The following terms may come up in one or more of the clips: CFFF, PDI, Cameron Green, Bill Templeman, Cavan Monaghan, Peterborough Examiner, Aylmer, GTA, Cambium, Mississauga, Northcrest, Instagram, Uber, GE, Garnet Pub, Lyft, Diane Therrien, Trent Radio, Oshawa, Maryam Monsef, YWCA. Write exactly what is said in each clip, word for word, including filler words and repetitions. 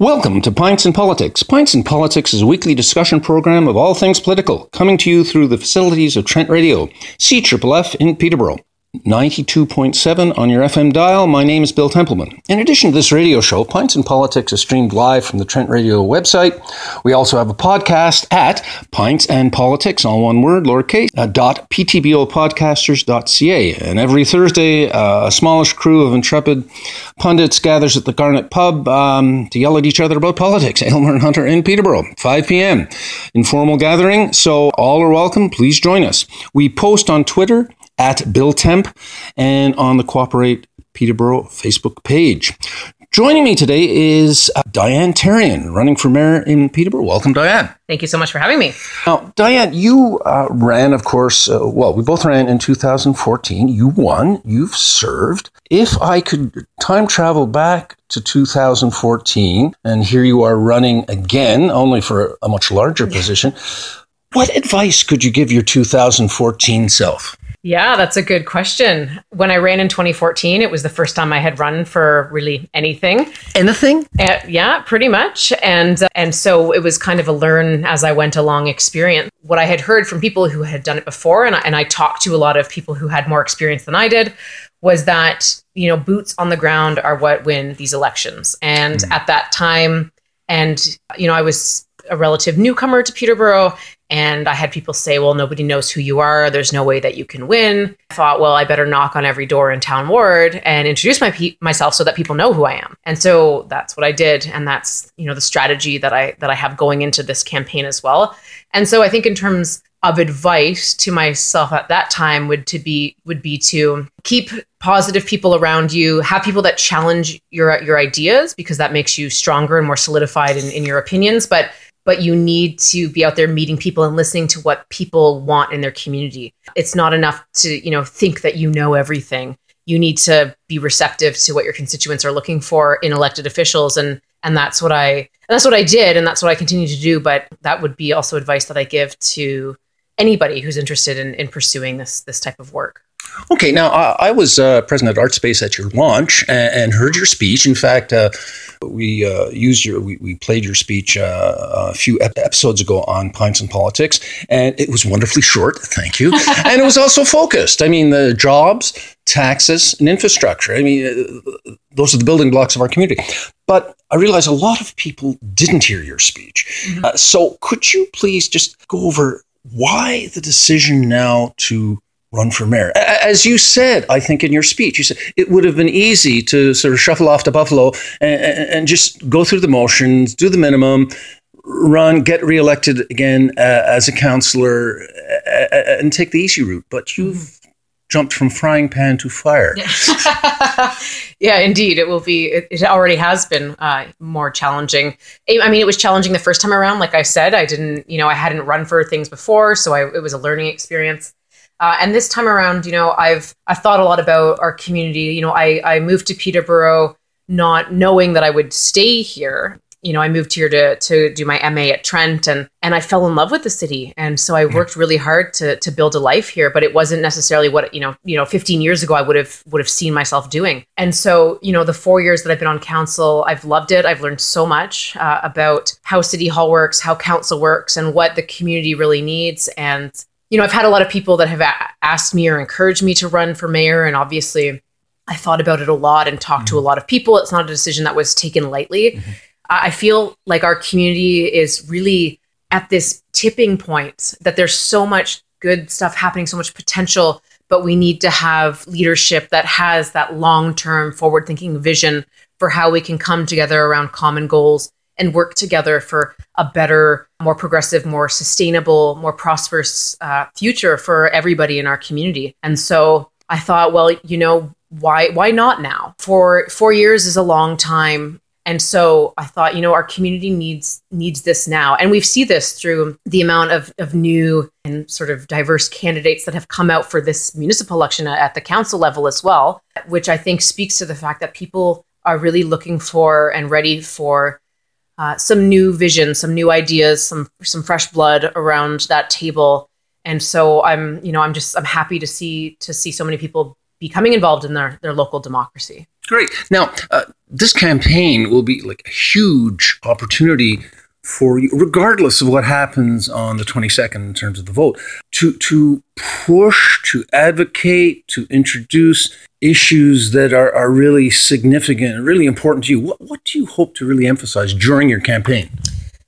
Welcome to Pints and Politics. Pints and Politics is a weekly discussion program of all things political, coming to you through the facilities of Trent Radio, C F F F in Peterborough, ninety-two point seven on your F M dial. My name is Bill Templeman. In addition to this radio show, Pints and Politics is streamed live from the Trent Radio website. We also have a podcast at Pints and Politics, all one word, lowercase, uh, dot p t b o podcasters dot c a. And every Thursday, uh, a smallish crew of intrepid pundits gathers at the Garnet Pub um, to yell at each other about politics. Aylmer and Hunter in Peterborough, five p.m. Informal gathering, so all are welcome. Please join us. We post on Twitter at Bill Temp and on the Cooperate Peterborough Facebook page. Joining me today is uh, Diane Therrien, running for mayor in Peterborough. Welcome, Diane. Thank you so much for having me. Now, Diane, you uh, ran, of course, uh, well, we both ran in two thousand fourteen. You won. You've served. If I could time travel back to two thousand fourteen, and here you are running again, only for a much larger position, what advice could you give your two thousand fourteen self? Yeah, that's a good question. When I ran in twenty fourteen, it was the first time I had run for really anything. Anything? Uh, yeah, pretty much. And uh, and so it was kind of a learn as I went along experience. What I had heard from people who had done it before, and I, and I talked to a lot of people who had more experience than I did, was that, you know, boots on the ground are what win these elections. And mm. at that time, and, you know, I was a relative newcomer to Peterborough, and I had people say, well, nobody knows who you are. There's no way that you can win. I thought, well, I better knock on every door in town ward and introduce my pe- myself so that people know who I am. And so that's what I did. And that's, you know, the strategy that I that I have going into this campaign as well. And so I think in terms of advice to myself at that time would to be would be to keep positive people around you, have people that challenge your your ideas, because that makes you stronger and more solidified in, in your opinions. But But you need to be out there meeting people and listening to what people want in their community. It's not enough to, you know, think that you know everything. You need to be receptive to what your constituents are looking for in elected officials, and and that's what I and that's what I did, and that's what I continue to do. But that would be also advice that I give to anybody who's interested in, in pursuing this this type of work. Okay, now I, I was uh, present at ArtSpace at your launch and, and heard your speech. In fact, uh, we uh, used your we, we played your speech uh, a few ep- episodes ago on Pints and Politics, and it was wonderfully short. Thank you, and it was also focused. I mean, the jobs, taxes, and infrastructure. I mean, those are the building blocks of our community. But I realize a lot of people didn't hear your speech. Mm-hmm. Uh, so, could you please just go over why the decision now to run for mayor? As you said, I think in your speech, you said it would have been easy to sort of shuffle off to Buffalo and, and just go through the motions, do the minimum, run, get reelected again uh, as a councillor, uh, and take the easy route. But you've jumped from frying pan to fire. Yeah, indeed. It will be, it, it already has been uh, more challenging. I mean, it was challenging the first time around. Like I said, I didn't, you know, I hadn't run for things before, so I, it was a learning experience. Uh, and this time around, you know, I've I've thought a lot about our community. You know, I, I moved to Peterborough not knowing that I would stay here. You know, I moved here to to do my M A at Trent, and and I fell in love with the city. And so I worked really hard to to build a life here, but it wasn't necessarily what, you know, you know, fifteen years ago I would have would have seen myself doing. And so, you know, the four years that I've been on council, I've loved it. I've learned so much uh, about how City Hall works, how council works, and what the community really needs. And you know, I've had a lot of people that have a- asked me or encouraged me to run for mayor. And obviously, I thought about it a lot and talked mm-hmm. to a lot of people. It's not a decision that was taken lightly. Mm-hmm. I-, I feel like our community is really at this tipping point, that there's so much good stuff happening, so much potential, but we need to have leadership that has that long-term forward-thinking vision for how we can come together around common goals and work together for a better, more progressive, more sustainable, more prosperous uh, future for everybody in our community. And so I thought, well, you know, why why not now? For four years is a long time. And so I thought, you know, our community needs needs this now. And we see this through the amount of, of new and sort of diverse candidates that have come out for this municipal election at the council level as well, which I think speaks to the fact that people are really looking for and ready for Uh, some new vision, some new ideas, some some fresh blood around that table. And so I'm, you know, I'm just I'm happy to see to see so many people becoming involved in their, their local democracy. Great. Now, uh, this campaign will be like a huge opportunity for you, regardless of what happens on the twenty-second in terms of the vote, to to push, to advocate, to introduce issues that are, are really significant and really important to you. What what do you hope to really emphasize during your campaign?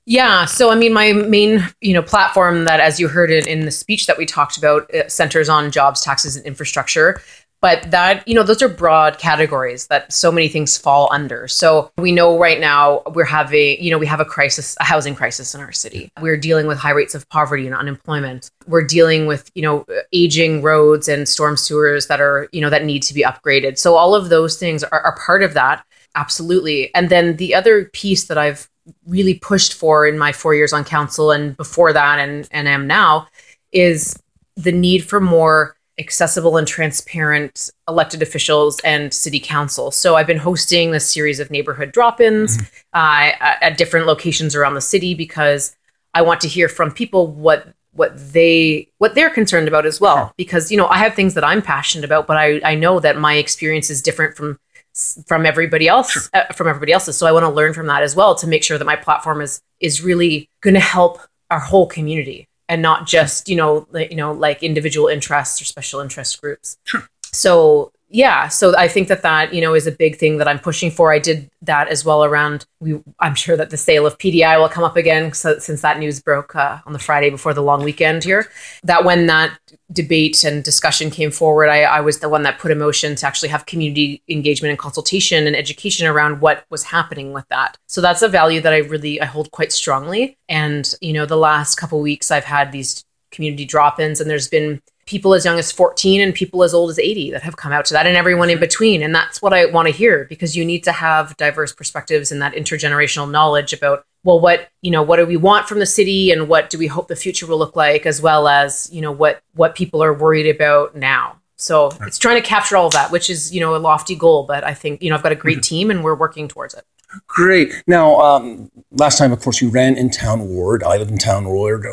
Yeah. So, I mean, my main, you know, platform that, as you heard it in the speech that we talked about, it centers on jobs, taxes, and infrastructure. But that, you know, those are broad categories that so many things fall under. So we know right now we're having, you know, we have a crisis, a housing crisis in our city. We're dealing with high rates of poverty and unemployment. We're dealing with, you know, aging roads and storm sewers that are, you know, that need to be upgraded. So all of those things are, are part of that. Absolutely. And then the other piece that I've really pushed for in my four years on council and before that and, and am now is the need for more accessible and transparent elected officials and city council. So I've been hosting this series of neighborhood drop-ins mm-hmm. uh, at different locations around the city because I want to hear from people what what they what they're concerned about as well. Sure. Because you know I have things that I'm passionate about, but I I know that my experience is different from from everybody else sure. uh, from everybody else's. So I want to learn from that as well to make sure that my platform is is really going to help our whole community. And not just, you know, like, you know, like individual interests or special interest groups. Sure. So, yeah. So I think that that, you know, is a big thing that I'm pushing for. I did that as well around, we, I'm sure that the sale of P D I will come up again so, since that news broke uh, on the Friday before the long weekend here. That when that debate and discussion came forward, I, I was the one that put a motion to actually have community engagement and consultation and education around what was happening with that. So that's a value that I really, I hold quite strongly. And, you know, the last couple of weeks I've had these community drop-ins and there's been people as young as fourteen and people as old as eighty that have come out to that and everyone in between. And that's what I want to hear because you need to have diverse perspectives and that intergenerational knowledge about, well, what, you know, what do we want from the city and what do we hope the future will look like as well as, you know, what, what people are worried about now. So it's trying to capture all of that, which is, you know, a lofty goal, but I think, you know, I've got a great team and we're working towards it. Great. Now, um, last time, of course, you ran in Town Ward. I live in Town Ward.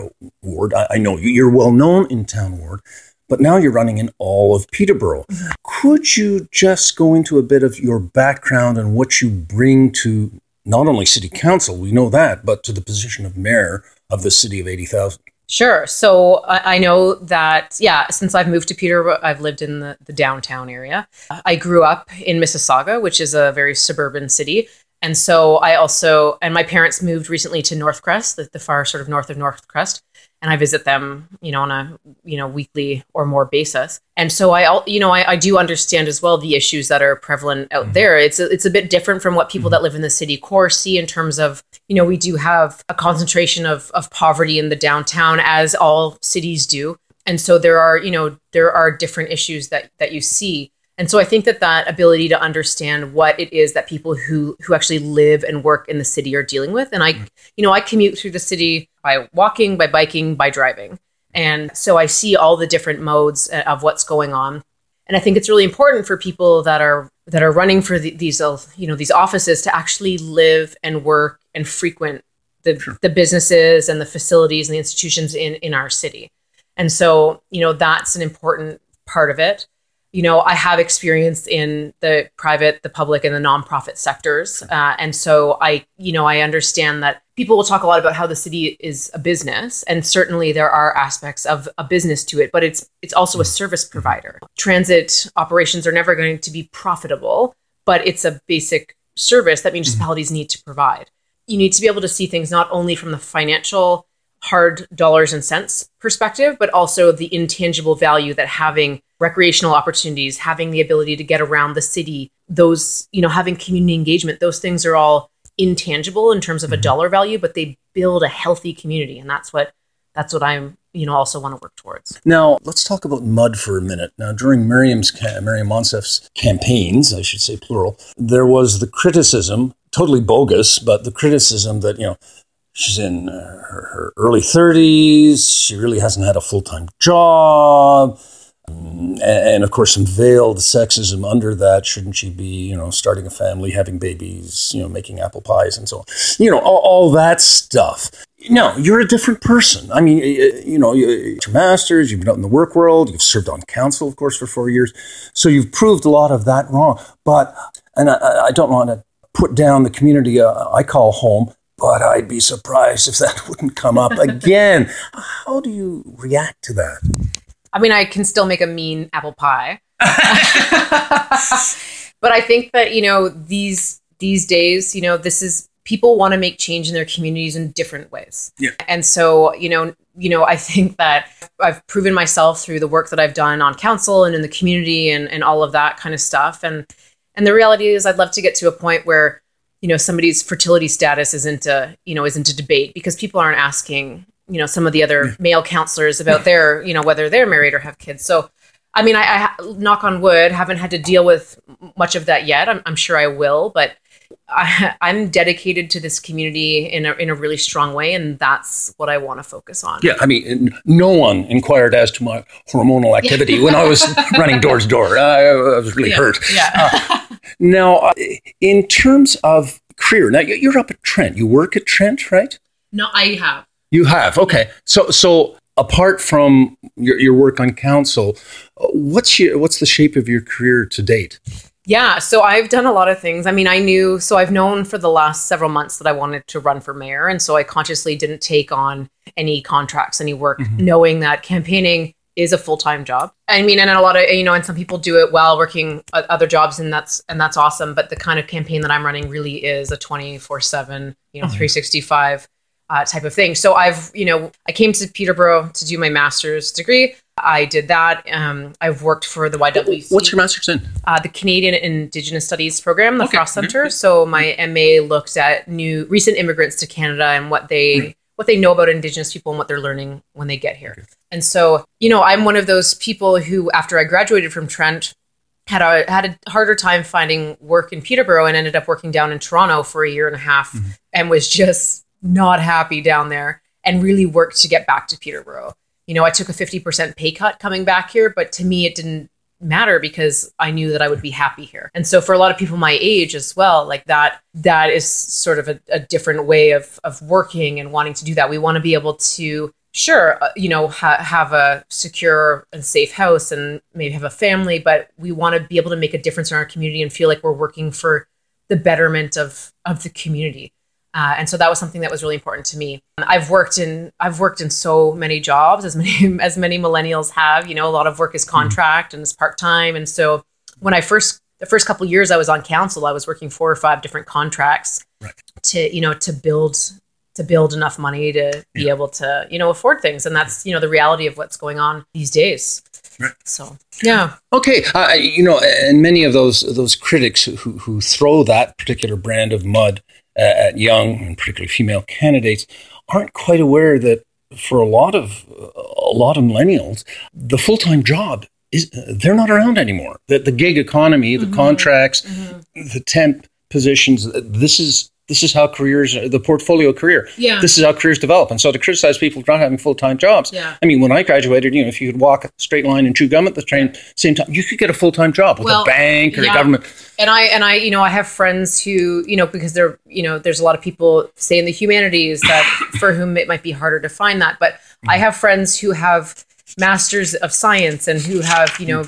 Ward. I, I know you. You're well known in Town Ward, but now you're running in all of Peterborough. Mm-hmm. Could you just go into a bit of your background and what you bring to not only City Council, we know that, but to the position of Mayor of the City of eighty thousand? Sure. So I know that, yeah, since I've moved to Peterborough, I've lived in the, the downtown area. I grew up in Mississauga, which is a very suburban city. And so I also, and my parents moved recently to Northcrest, the, the far sort of north of Northcrest, and I visit them, you know, on a, you know, weekly or more basis. And so I, you know, I, I do understand as well the issues that are prevalent out mm-hmm. there. It's a, it's a bit different from what people mm-hmm. that live in the city core see in terms of, you know, we do have a concentration of of poverty in the downtown as all cities do. And so there are, you know, there are different issues that that you see. And so I think that that ability to understand what it is that people who who actually live and work in the city are dealing with. And I, you know, I commute through the city by walking, by biking, by driving. And so I see all the different modes of what's going on. And I think it's really important for people that are that are running for the, these, you know, these offices to actually live and work and frequent the, sure. the businesses and the facilities and the institutions in, in our city. And so, you know, that's an important part of it. You know, I have experience in the private, the public, and the nonprofit sectors. Uh, and so I, you know, I understand that people will talk a lot about how the city is a business. And certainly there are aspects of a business to it, but it's it's also a service provider. Transit operations are never going to be profitable, but it's a basic service that municipalities need to provide. You need to be able to see things not only from the financial hard dollars and cents perspective, but also the intangible value that having recreational opportunities, having the ability to get around the city, those, you know, having community engagement, those things are all intangible in terms of a dollar value, but they build a healthy community. And that's what, that's what I'm, you know, also want to work towards. Now, let's talk about mud for a minute. Now, during Maryam's, Maryam Monsef's campaigns, I should say plural, there was the criticism, totally bogus, but the criticism that, you know, she's in her, her early thirties. She really hasn't had a full-time job. Um, and, and, of course, some veiled sexism under that. Shouldn't she be, you know, starting a family, having babies, you know, making apple pies and so on? You know, all, all that stuff. No, you're a different person. I mean, you know, you're your master's, you've been out in the work world, you've served on council, of course, for four years. So you've proved a lot of that wrong. But And I, I don't want to put down the community uh, I call home, but I'd be surprised if that wouldn't come up again. How do you react to that? I mean, I can still make a mean apple pie. But I think that, you know, these these days, you know, this is, people want to make change in their communities in different ways. Yeah. And so, you know, you know, I think that I've proven myself through the work that I've done on council and in the community and, and all of that kind of stuff. And and the reality is I'd love to get to a point where, you know, somebody's fertility status isn't a, you know, isn't a debate, because people aren't asking, you know, some of the other yeah. male counselors about yeah. their, you know, whether they're married or have kids. So, I mean, I, I knock on wood, haven't had to deal with much of that yet. I'm, I'm sure I will, but I, I'm dedicated to this community in a in a really strong way, and that's what I want to focus on. Yeah, I mean, no one inquired as to my hormonal activity when I was running door to door. I, I was really yeah. hurt. Yeah. Uh, now, uh, in terms of career, now you're up at Trent. You work at Trent, right? No, I have. You have, okay. So, so apart from your, your work on council, what's your what's the shape of your career to date? Yeah, so I've done a lot of things. I mean, I knew, so I've known for the last several months that I wanted to run for mayor. And so I consciously didn't take on any contracts, any work, mm-hmm. knowing that campaigning is a full-time job. I mean, and a lot of, you know, and some people do it while working other jobs, and that's, and that's awesome. But the kind of campaign that I'm running really is a twenty-four seven, you know, mm-hmm. three sixty-five uh, type of thing. So I've, you know, I came to Peterborough to do my master's degree. I did that. Um, I've worked for the Y W C. What's your master's in? Uh, the Canadian Indigenous Studies program, the okay. Frost Centre. Mm-hmm. So my M A looked at new recent immigrants to Canada and what they mm-hmm. what they know about Indigenous people and what they're learning when they get here. Okay. And so, you know, I'm one of those people who, after I graduated from Trent, had a had a harder time finding work in Peterborough and ended up working down in Toronto for a year and a half mm-hmm. and was just not happy down there and really worked to get back to Peterborough. You know, I took a fifty percent pay cut coming back here, but to me, it didn't matter because I knew that I would be happy here. And so for a lot of people my age as well, like that, that is sort of a, a different way of of working and wanting to do that. We want to be able to, sure, uh, you know, ha- have a secure and safe house and maybe have a family, but we want to be able to make a difference in our community and feel like we're working for the betterment of of the community. Uh, and so that was something that was really important to me. I've worked in I've worked in so many jobs, as many as many millennials have. You know, a lot of work is contract mm-hmm. and is part time. And so when I first the first couple of years I was on council, I was working four or five different contracts right. to you know to build to build enough money to yeah. be able to you know afford things. And that's you know the reality of what's going on these days. Right. So yeah. Okay. Uh, you know, and many of those those critics who who throw that particular brand of mud Uh, at young and particularly female candidates aren't quite aware that for a lot of uh, a lot of millennials, the full-time job is uh, they're not around anymore. That the gig economy, the mm-hmm. contracts, mm-hmm. the temp positions. This is this is how careers, the portfolio career. Yeah. This is how careers develop. And so to criticize people for not having full-time jobs. Yeah. I mean, when I graduated, you know, if you could walk a straight line and chew gum at the train same time, you could get a full-time job with well, a bank or yeah. a government. And I, and I, you know, I have friends who, you know, because they're, you know, there's a lot of people, say, in the humanities that for whom it might be harder to find that. But mm-hmm. I have friends who have masters of science and who have, you know,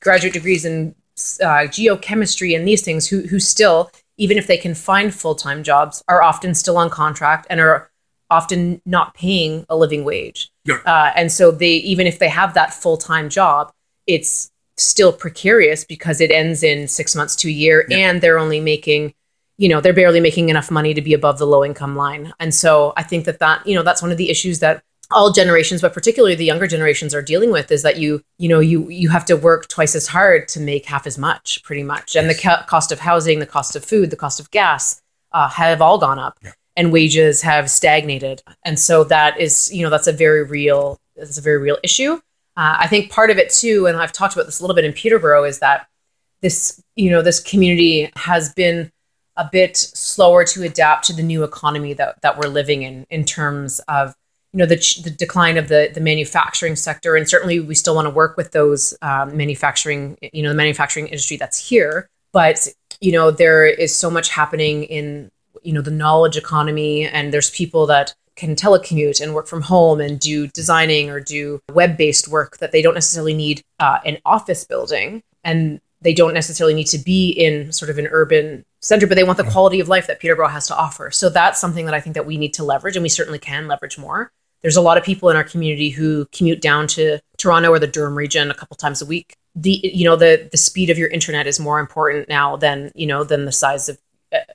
graduate degrees in uh, geochemistry and these things who, who still, even if they can find full-time jobs, are often still on contract and are often not paying a living wage. Yeah. Uh, and so they, even if they have that full-time job, it's still precarious because it ends in six months to a year yeah. and they're only making, you know, they're barely making enough money to be above the low income line. And so I think that that, you know, that's one of the issues that all generations, but particularly the younger generations are dealing with is that you, you know, you, you have to work twice as hard to make half as much pretty much. And yes. the ca- cost of housing, the cost of food, the cost of gas uh, have all gone up yeah. and wages have stagnated. And so that is, you know, that's a very real, that's a very real issue. Uh, I think part of it too, and I've talked about this a little bit in Peterborough, is that this, you know, this community has been a bit slower to adapt to the new economy that, that we're living in, in terms of, you know, the, the decline of the, the manufacturing sector. And certainly we still want to work with those um, manufacturing, you know, the manufacturing industry that's here. But, you know, there is so much happening in, you know, the knowledge economy, and there's people that can telecommute and work from home and do designing or do web-based work that they don't necessarily need uh, an office building. And they don't necessarily need to be in sort of an urban center, but they want the quality of life that Peterborough has to offer. So that's something that I think that we need to leverage, and we certainly can leverage more. There's a lot of people in our community who commute down to Toronto or the Durham region a couple times a week. The, you know, the, the speed of your internet is more important now than, you know, than the size of,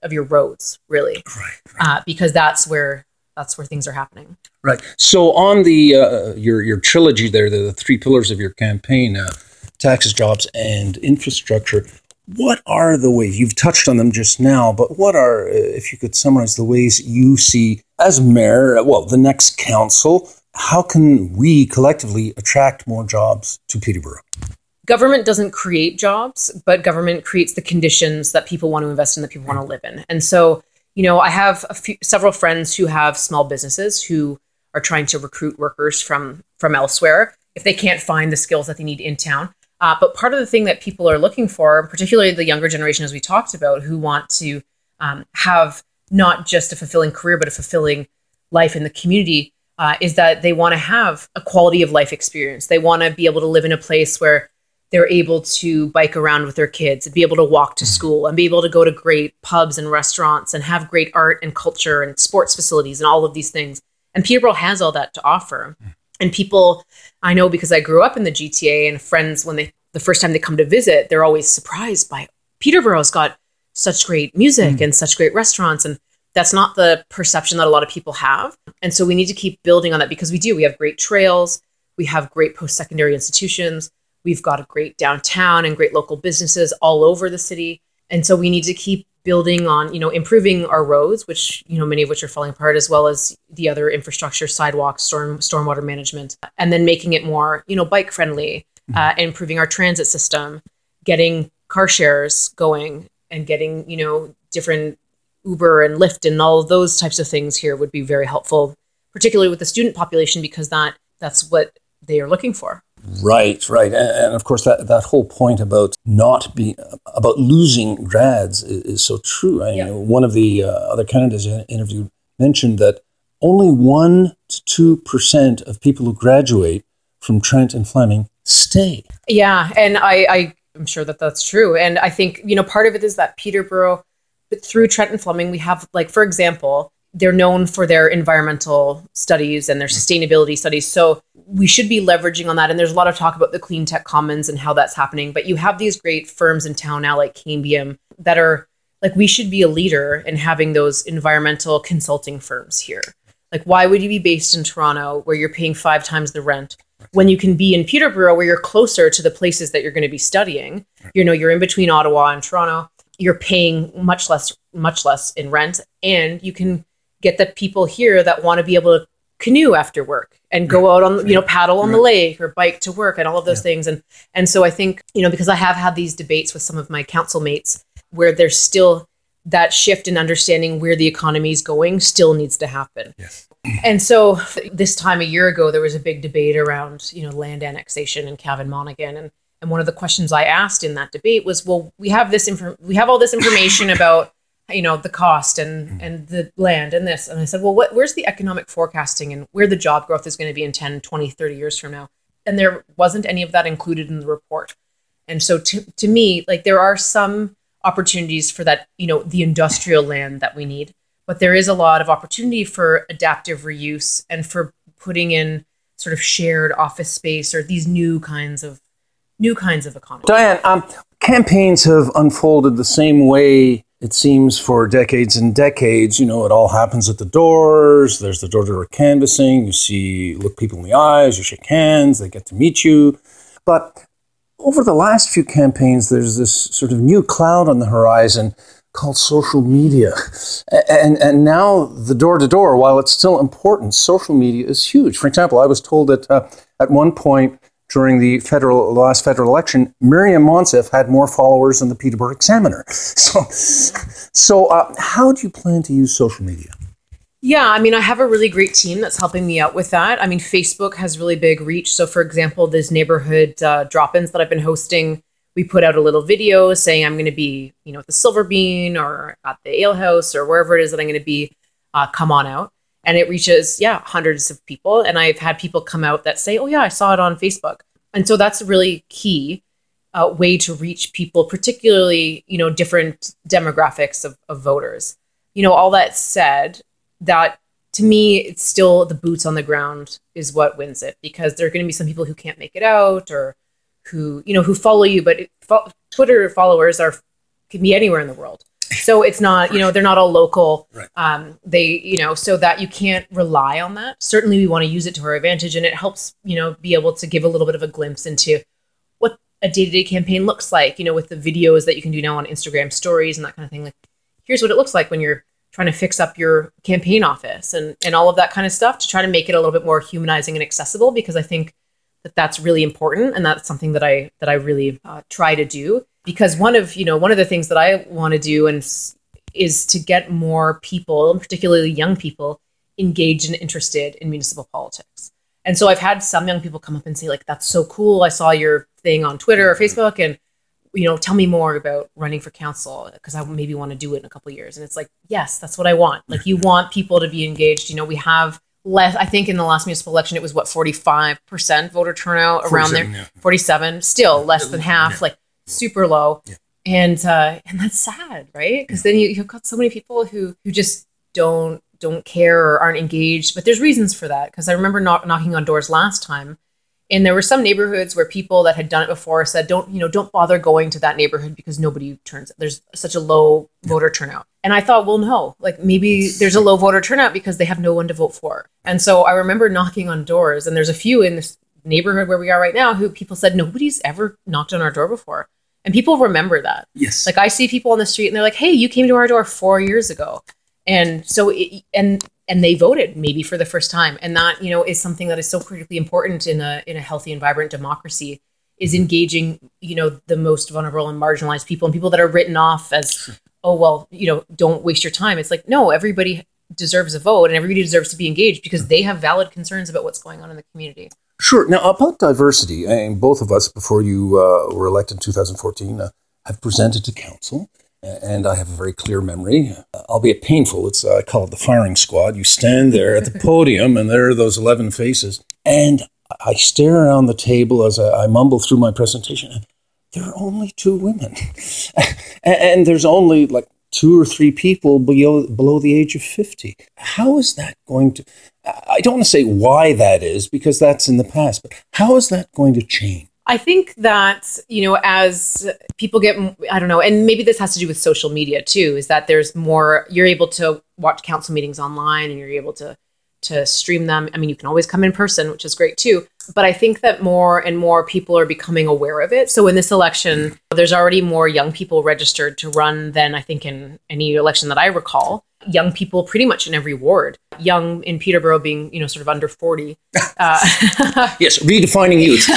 of your roads, really, right, right. Uh, because that's where, that's where things are happening. Right. So on the, uh, your, your trilogy there, the, the three pillars of your campaign, uh, taxes, jobs, and infrastructure, what are the ways, you've touched on them just now, but what are, if you could summarize the ways you see as mayor, well, the next council, how can we collectively attract more jobs to Peterborough? Government doesn't create jobs, but government creates the conditions that people want to invest in, that people want to live in. And so, you know, I have a few, several friends who have small businesses who are trying to recruit workers from, from elsewhere if they can't find the skills that they need in town. Uh, but part of the thing that people are looking for, particularly the younger generation, as we talked about, who want to um, have not just a fulfilling career, but a fulfilling life in the community, uh, is that they want to have a quality of life experience. They want to be able to live in a place where they're able to bike around with their kids and be able to walk to school and be able to go to great pubs and restaurants and have great art and culture and sports facilities and all of these things. And Peterborough has all that to offer. And people, I know, because I grew up in the G T A, and friends, when they, the first time they come to visit, they're always surprised by Peterborough's got such great music mm. and such great restaurants. And that's not the perception that a lot of people have. And so we need to keep building on that, because we do, we have great trails. We have great post-secondary institutions. We've got a great downtown and great local businesses all over the city. And so we need to keep building on, you know, improving our roads, which, you know, many of which are falling apart, as well as the other infrastructure, sidewalks, storm stormwater management, and then making it more, you know, bike friendly, uh, improving our transit system, getting car shares going, and getting, you know, different Uber and Lyft and all of those types of things here would be very helpful, particularly with the student population, because that that's what they are looking for. Right, right. And of course, that, that whole point about not being, about losing grads is, is so true. I yeah. know one of the uh, other candidates I interviewed mentioned that only one to two percent of people who graduate from Trent and Fleming stay. Yeah, and I, I, I'm sure that that's true. And I think, you know, part of it is that Peterborough, but through Trent and Fleming, we have, like, for example, they're known for their environmental studies and their sustainability studies. So we should be leveraging on that. And there's a lot of talk about the clean tech commons and how that's happening. But you have these great firms in town now, like Cambium, that are like, we should be a leader in having those environmental consulting firms here. Like, why would you be based in Toronto where you're paying five times the rent when you can be in Peterborough where you're closer to the places that you're going to be studying? You know, you're in between Ottawa and Toronto. You're paying much less, much less in rent, and you can get the people here that want to be able to canoe after work and go yeah. out on, you know, paddle on yeah. the lake or bike to work and all of those yeah. things. And and so I think, you know, because I have had these debates with some of my council mates where there's still that shift in understanding where the economy is going still needs to happen. Yes. And so this time a year ago, there was a big debate around, you know, land annexation and Cavan Monaghan. And, and one of the questions I asked in that debate was, well, we have this, inf- we have all this information about, you know, the cost and, and the land and this. And I said, well, what, where's the economic forecasting and where the job growth is going to be in ten, twenty, thirty years from now? And there wasn't any of that included in the report. And so to, to me, like, there are some opportunities for that, you know, the industrial land that we need, but there is a lot of opportunity for adaptive reuse and for putting in sort of shared office space or these new kinds of, new kinds of economy. Diane, um, campaigns have unfolded the same way, it seems, for decades and decades. You know, it all happens at the doors. There's the door-to-door canvassing. You see, look people in the eyes, you shake hands, they get to meet you. But over the last few campaigns, there's this sort of new cloud on the horizon called social media. And, and now the door-to-door, while it's still important, social media is huge. For example, I was told that uh, at one point during the federal last federal election, Maryam Monsef had more followers than the Peterborough Examiner. So, so uh, how do you plan to use social media? Yeah, I mean, I have a really great team that's helping me out with that. I mean, Facebook has really big reach. So, for example, this neighborhood uh, drop-ins that I've been hosting, we put out a little video saying I'm going to be, you know, at the Silver Bean or at the Ale House or wherever it is that I'm going to be. Uh, come on out. And it reaches, yeah, hundreds of people. And I've had people come out that say, oh, yeah, I saw it on Facebook. And so that's really key uh, way to reach people, particularly, you know, different demographics of, of voters. You know, all that said, that to me, it's still the boots on the ground is what wins it, because there are going to be some people who can't make it out, or who, you know, who follow you, but it, fo- Twitter followers are can be anywhere in the world. So it's not, you know, they're not all local. Right. Um, they, you know, so that you can't rely on that. Certainly we want to use it to our advantage, and it helps, you know, be able to give a little bit of a glimpse into what a day-to-day campaign looks like, you know, with the videos that you can do now on Instagram stories and that kind of thing. Like, here's what it looks like when you're trying to fix up your campaign office and, and all of that kind of stuff, to try to make it a little bit more humanizing and accessible, because I think that that's really important. And that's something that I, that I really uh, try to do. Because one of, you know, one of the things that I want to do and is to get more people, particularly young people, engaged and interested in municipal politics. And so I've had some young people come up and say, like, that's so cool. I saw your thing on Twitter or Facebook, and, you know, tell me more about running for council, because I maybe want to do it in a couple of years. And it's like, yes, that's what I want. Like, you want people to be engaged. You know, we have less, I think in the last municipal election, it was what, forty-five percent voter turnout around there, yeah. forty-seven, still less than half. Yeah. Like, super low. Yeah. And, uh, and that's sad, right? Because yeah. then you, you've got so many people who, who just don't, don't care or aren't engaged, but there's reasons for that. Cause I remember not knocking on doors last time, and there were some neighborhoods where people that had done it before said, don't, you know, don't bother going to that neighborhood because nobody turns it. There's such a low yeah. voter turnout. And I thought, well, no, like maybe there's a low voter turnout because they have no one to vote for. And so I remember knocking on doors, and there's a few in this neighborhood where we are right now who people said, nobody's ever knocked on our door before. And people remember that. Yes. Like, I see people on the street and they're like, hey, you came to our door four years ago. And so, it, and, and they voted maybe for the first time. And that, you know, is something that is so critically important in a, in a healthy and vibrant democracy, is engaging, you know, the most vulnerable and marginalized people, and people that are written off as, oh, well, you know, don't waste your time. It's like, no, everybody deserves a vote, and everybody deserves to be engaged because they have valid concerns about what's going on in the community. Sure. Now, about diversity, and both of us, before you uh, were elected in two thousand fourteen, uh, have presented to council, and I have a very clear memory, uh, albeit painful. It's uh, I call it the firing squad. You stand there at the podium, and there are those eleven faces, and I stare around the table as I, I mumble through my presentation. There are only two women, and there's only like two or three people below, below the age of fifty. How is that going to... I don't want to say why that is, because that's in the past, but how is that going to change? I think that, you know, as people get, I don't know, and maybe this has to do with social media too, is that there's more, you're able to watch council meetings online, and you're able to, to stream them. I mean, you can always come in person, which is great too. But I think that more and more people are becoming aware of it. So in this election, there's already more young people registered to run than I think in any election that I recall. Young people pretty much in every ward, young in Peterborough being, you know, sort of under forty. Uh, yes, redefining youth.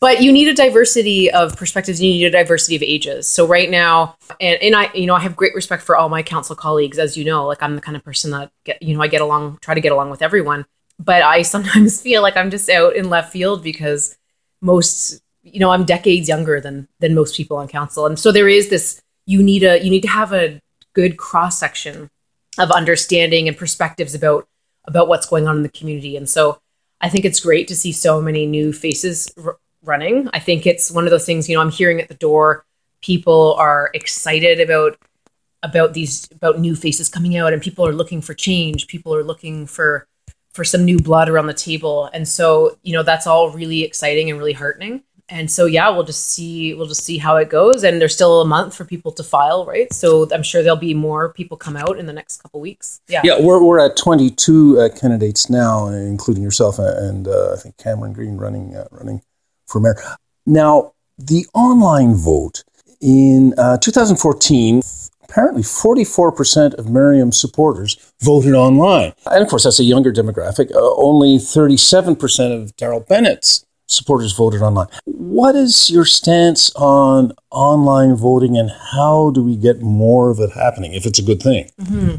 But you need a diversity of perspectives. You need a diversity of ages. So right now, and, and I, you know, I have great respect for all my council colleagues, as you know, like I'm the kind of person that, get, you know, I get along, try to get along with everyone. But I sometimes feel like I'm just out in left field because most, you know, I'm decades younger than than most people on council. And so there is this, you need a, you need to have a good cross-section of understanding and perspectives about about what's going on in the community. And so I think it's great to see so many new faces r- running. I think it's one of those things, you know, I'm hearing at the door, people are excited about about these about new faces coming out, and people are looking for change. People are looking for for some new blood around the table. And so, you know, that's all really exciting and really heartening. And so, yeah, we'll just see, we'll just see how it goes. And there's still a month for people to file, right? So I'm sure there'll be more people come out in the next couple weeks. Yeah, yeah, we're we're at twenty-two uh, candidates now, including yourself and uh, I think Cameron Green running uh, running for mayor. Now, the online vote in uh, twenty fourteen, apparently forty-four percent of Maryam's supporters voted online, and of course that's a younger demographic. Uh, only thirty-seven percent of Daryl Bennett's supporters voted online. What is your stance on online voting, and how do we get more of it happening, if it's a good thing? Mm-hmm.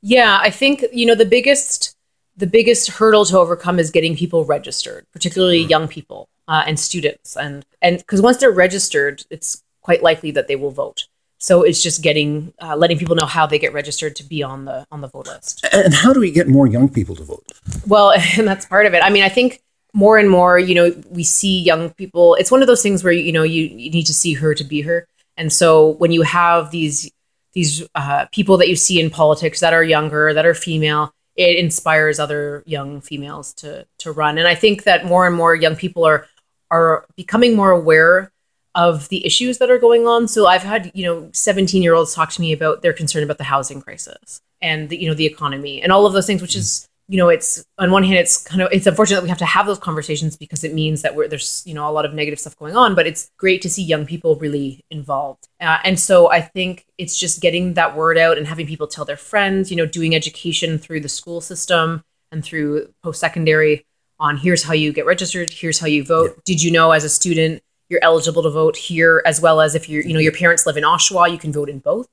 Yeah, I think, you know, the biggest the biggest hurdle to overcome is getting people registered, particularly mm-hmm. young people uh, and students, and and because once they're registered, it's quite likely that they will vote. So it's just getting uh, letting people know how they get registered to be on the on the vote list. And how do we get more young people to vote? Well, and that's part of it. I mean, I think more and more, you know, we see young people. It's one of those things where, you know, you, you need to see her to be her. And so when you have these these uh, people that you see in politics that are younger, that are female, it inspires other young females to to run. And I think that more and more young people are are becoming more aware of the issues that are going on. So I've had, you know, seventeen year olds talk to me about their concern about the housing crisis and the, you know, the economy and all of those things, which is, you know, it's on one hand, it's kind of, it's unfortunate that we have to have those conversations because it means that we're, there's, you know, a lot of negative stuff going on, but it's great to see young people really involved. Uh, and so I think it's just getting that word out and having people tell their friends, you know, doing education through the school system and through post-secondary on here's how you get registered. Here's how you vote. Yep. Did you know as a student, you're eligible to vote here, as well as if you're, you know, your parents live in Oshawa, you can vote in both,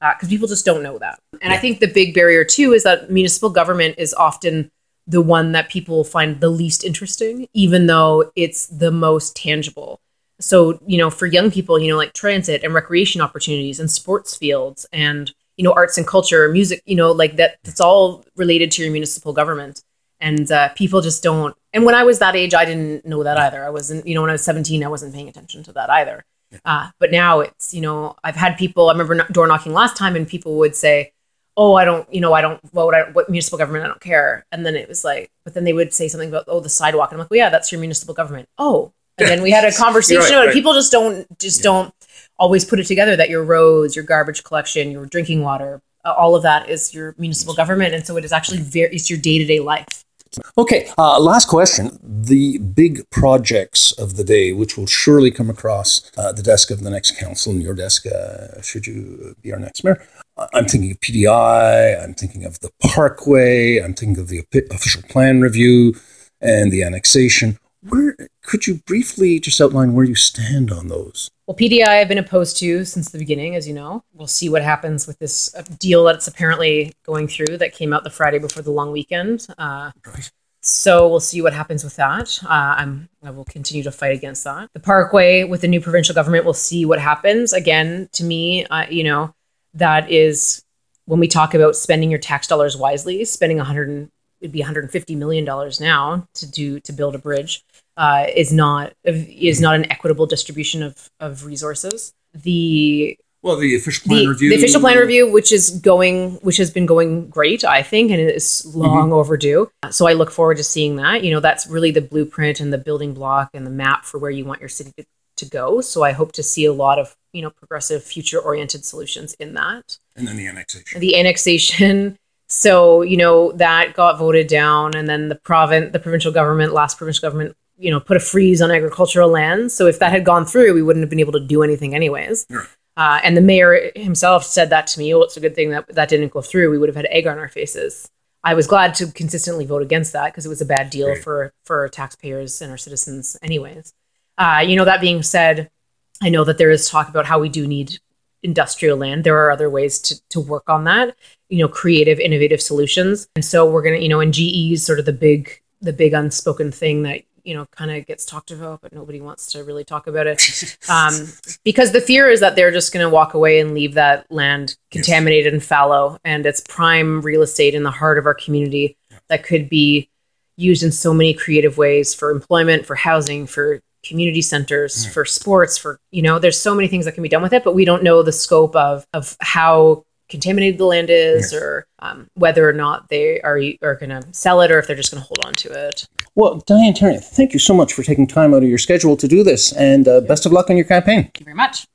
because uh, people just don't know that. And yeah. I think the big barrier too is that municipal government is often the one that people find the least interesting, even though it's the most tangible. So, you know, for young people, you know, like transit and recreation opportunities and sports fields and, you know, arts and culture, music, you know, like that, that's all related to your municipal government. And uh, people just don't. And when I was that age, I didn't know that either. I wasn't, you know, when I was seventeen, I wasn't paying attention to that either. Uh, but now it's, you know, I've had people, I remember door knocking last time and people would say, oh, I don't, you know, I don't vote, I, what municipal government, I don't care. And then it was like, but then they would say something about, oh, the sidewalk. And I'm like, well, yeah, that's your municipal government. Oh, and then we had a conversation right, about right. People just don't, just yeah. don't always put it together that your roads, your garbage collection, your drinking water, uh, all of that is your municipal government. And so it is actually very, it's your day-to-day life. Okay, uh, last question. The big projects of the day, which will surely come across uh, the desk of the next council and your desk, uh, should you be our next mayor. I'm thinking of P D I, I'm thinking of the Parkway, I'm thinking of the official plan review and the annexation. Where could you briefly just outline where you stand on those? Well, P D I I've been opposed to since the beginning, as you know. We'll see what happens with this deal that's apparently going through that came out the Friday before the long weekend. Uh, right. So we'll see what happens with that. Uh, I'm, I will continue to fight against that. The Parkway with the new provincial government, we'll see what happens. Again, to me, uh, you know, that is when we talk about spending your tax dollars wisely, spending one hundred, it'd be one hundred fifty million dollars now to do to build a bridge. Uh, is not is not an equitable distribution of, of resources. The well, the official plan the, review, the official plan review, which is going, which has been going great, I think, and it is long mm-hmm. overdue. So I look forward to seeing that. You know, that's really the blueprint and the building block and the map for where you want your city to, to go. So I hope to see a lot of you know progressive, future-oriented solutions in that. And then the annexation. The annexation. So you know that got voted down, and then the province, the provincial government, last provincial government. you know, put a freeze on agricultural lands. So if that had gone through, we wouldn't have been able to do anything anyways. Yeah. Uh, and the mayor himself said that to me, well, it's a good thing that that didn't go through. We would have had egg on our faces. I was glad to consistently vote against that because it was a bad deal right. for, for taxpayers and our citizens anyways. Uh, you know, that being said, I know that there is talk about how we do need industrial land. There are other ways to, to work on that, you know, creative, innovative solutions. And so we're going to, you know, and G E is sort of the big, the big unspoken thing that, you know, kind of gets talked about, but nobody wants to really talk about it. Um, because the fear is that they're just going to walk away and leave that land contaminated yes. and fallow. And it's prime real estate in the heart of our community yeah. that could be used in so many creative ways for employment, for housing, for community centers, yeah. for sports, for, you know, there's so many things that can be done with it, but we don't know the scope of, of how contaminated the land is yes. or um, whether or not they are, are going to sell it or if they're just going to hold on to it. Well, Diane Therrien, thank you so much for taking time out of your schedule to do this, and uh, best of luck on your campaign. Thank you very much.